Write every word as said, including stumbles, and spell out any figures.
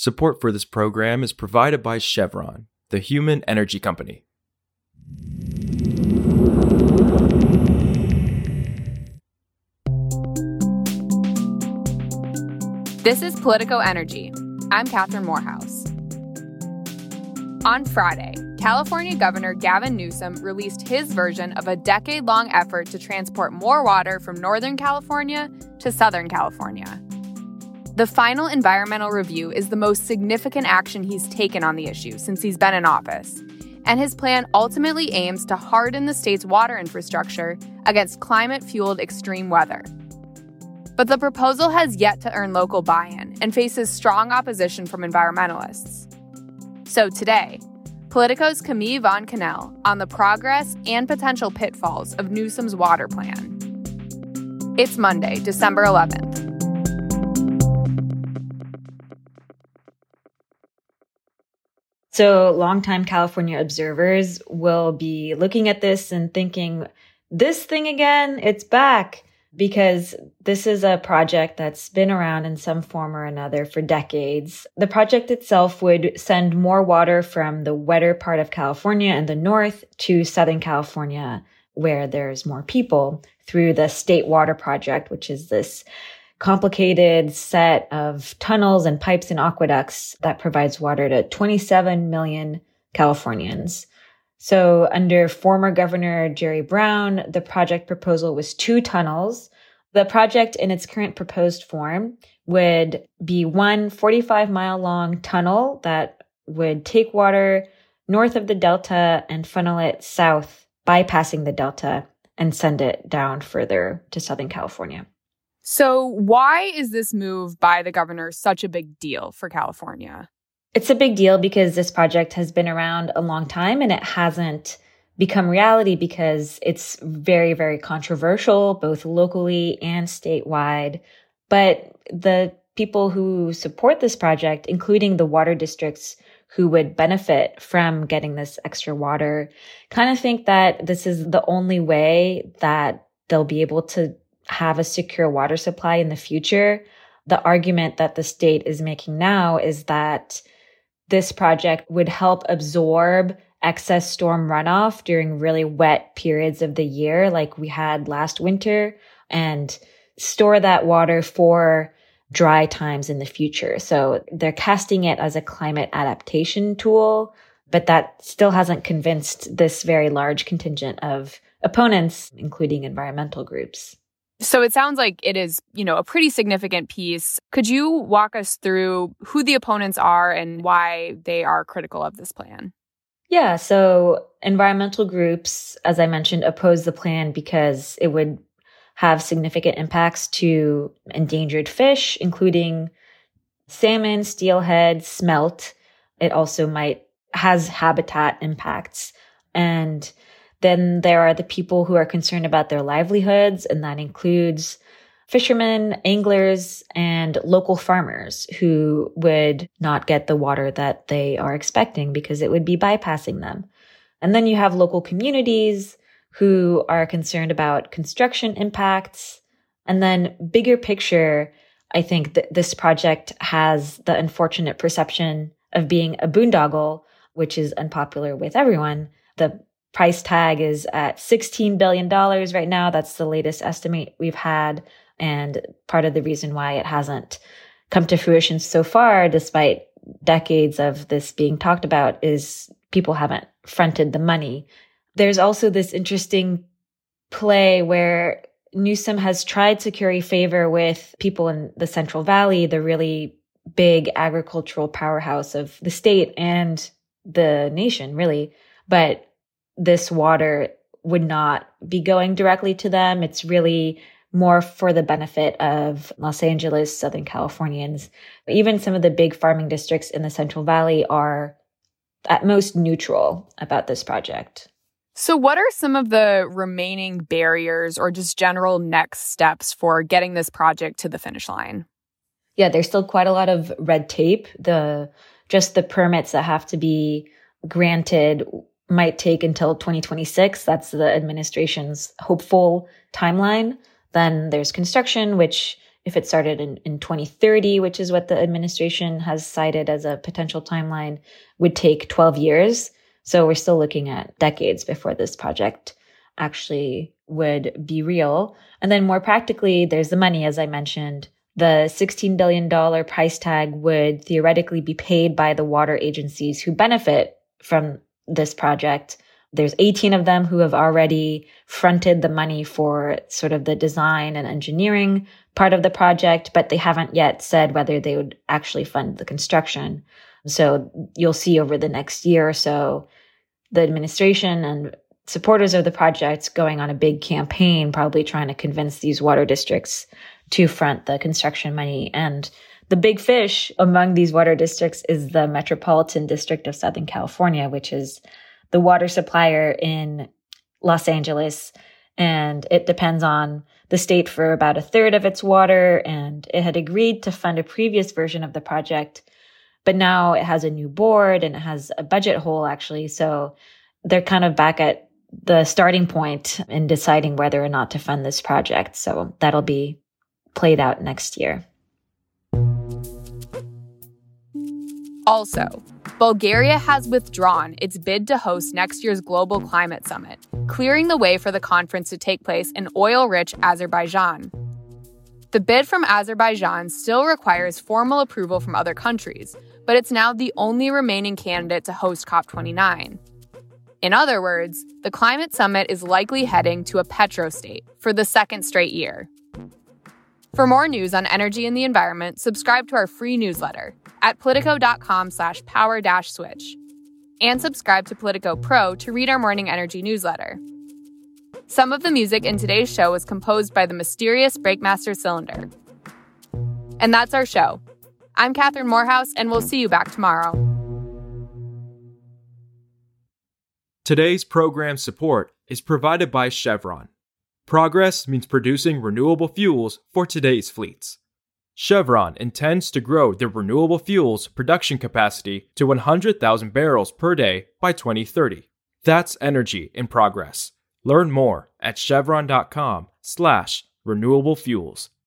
Support for this program is provided by Chevron, the human energy company. This is Politico Energy. I'm Catherine Morehouse. On Friday, California Governor Gavin Newsom released his version of a decade-long effort to transport more water from Northern California to Southern California. The final environmental review is the most significant action he's taken on the issue since he's been in office, and his plan ultimately aims to harden the state's water infrastructure against climate-fueled extreme weather. But the proposal has yet to earn local buy-in and faces strong opposition from environmentalists. So today, Politico's Camille von Kaenel on the progress and potential pitfalls of Newsom's water plan. It's Monday, December eleventh. So longtime California observers will be looking at this and thinking, this thing again, it's back. Because this is a project that's been around in some form or another for decades. The project itself would send more water from the wetter part of California and the north to Southern California, where there's more people, through the State Water Project, which is this complicated set of tunnels and pipes and aqueducts that provides water to twenty-seven million Californians. So under former Governor Jerry Brown, the project proposal was two tunnels. The project in its current proposed form would be one forty-five mile long tunnel that would take water north of the Delta and funnel it south, bypassing the Delta, and send it down further to Southern California. So why is this move by the governor such a big deal for California? It's a big deal because this project has been around a long time and it hasn't become reality because it's very, very controversial, both locally and statewide. But the people who support this project, including the water districts who would benefit from getting this extra water, kind of think that this is the only way that they'll be able to have a secure water supply in the future. The argument that the state is making now is that this project would help absorb excess storm runoff during really wet periods of the year, like we had last winter, and store that water for dry times in the future. So they're casting it as a climate adaptation tool, but that still hasn't convinced this very large contingent of opponents, including environmental groups. So it sounds like it is, you know, a pretty significant piece. Could you walk us through who the opponents are and why they are critical of this plan? Yeah, so environmental groups, as I mentioned, oppose the plan because it would have significant impacts to endangered fish, including salmon, steelhead, smelt. It also might has habitat impacts. And then there are the people who are concerned about their livelihoods, and that includes fishermen, anglers, and local farmers who would not get the water that they are expecting because it would be bypassing them. And then you have local communities who are concerned about construction impacts. And then bigger picture, I think that this project has the unfortunate perception of being a boondoggle, which is unpopular with everyone. The price tag is at sixteen billion dollars right now. That's the latest estimate we've had. And part of the reason why it hasn't come to fruition so far, despite decades of this being talked about, is people haven't fronted the money. There's also this interesting play where Newsom has tried to curry favor with people in the Central Valley, the really big agricultural powerhouse of the state and the nation, really. But this water would not be going directly to them. It's really more for the benefit of Los Angeles, Southern Californians. Even some of the big farming districts in the Central Valley are at most neutral about this project. So what are some of the remaining barriers or just general next steps for getting this project to the finish line? Yeah, there's still quite a lot of red tape. The just the permits that have to be granted might take until twenty twenty-six. That's the administration's hopeful timeline. Then there's construction, which if it started in, in twenty thirty, which is what the administration has cited as a potential timeline, would take twelve years. So we're still looking at decades before this project actually would be real. And then more practically, there's the money, as I mentioned. The sixteen billion dollars price tag would theoretically be paid by the water agencies who benefit from this project. There's eighteen of them who have already fronted the money for sort of the design and engineering part of the project, but they haven't yet said whether they would actually fund the construction. So you'll see over the next year or so, the administration and supporters of the project going on a big campaign, probably trying to convince these water districts to front the construction money. And the big fish among these water districts is the Metropolitan District of Southern California, which is the water supplier in Los Angeles, and it depends on the state for about a third of its water, and it had agreed to fund a previous version of the project, but now it has a new board and it has a budget hole, actually. So they're kind of back at the starting point in deciding whether or not to fund this project. So that'll be played out next year. Also, Bulgaria has withdrawn its bid to host next year's Global Climate Summit, clearing the way for the conference to take place in oil-rich Azerbaijan. The bid from Azerbaijan still requires formal approval from other countries, but it's now the only remaining candidate to host COP twenty-nine. In other words, the climate summit is likely heading to a petrostate for the second straight year. For more news on energy and the environment, subscribe to our free newsletter at politico.com slash power dash switch. And subscribe to Politico Pro to read our morning energy newsletter. Some of the music in today's show was composed by the mysterious Breakmaster Cylinder. And that's our show. I'm Catherine Morehouse, and we'll see you back tomorrow. Today's program support is provided by Chevron. Progress means producing renewable fuels for today's fleets. Chevron intends to grow their renewable fuels production capacity to one hundred thousand barrels per day by twenty thirty. That's energy in progress. Learn more at chevron.com slash renewable fuels.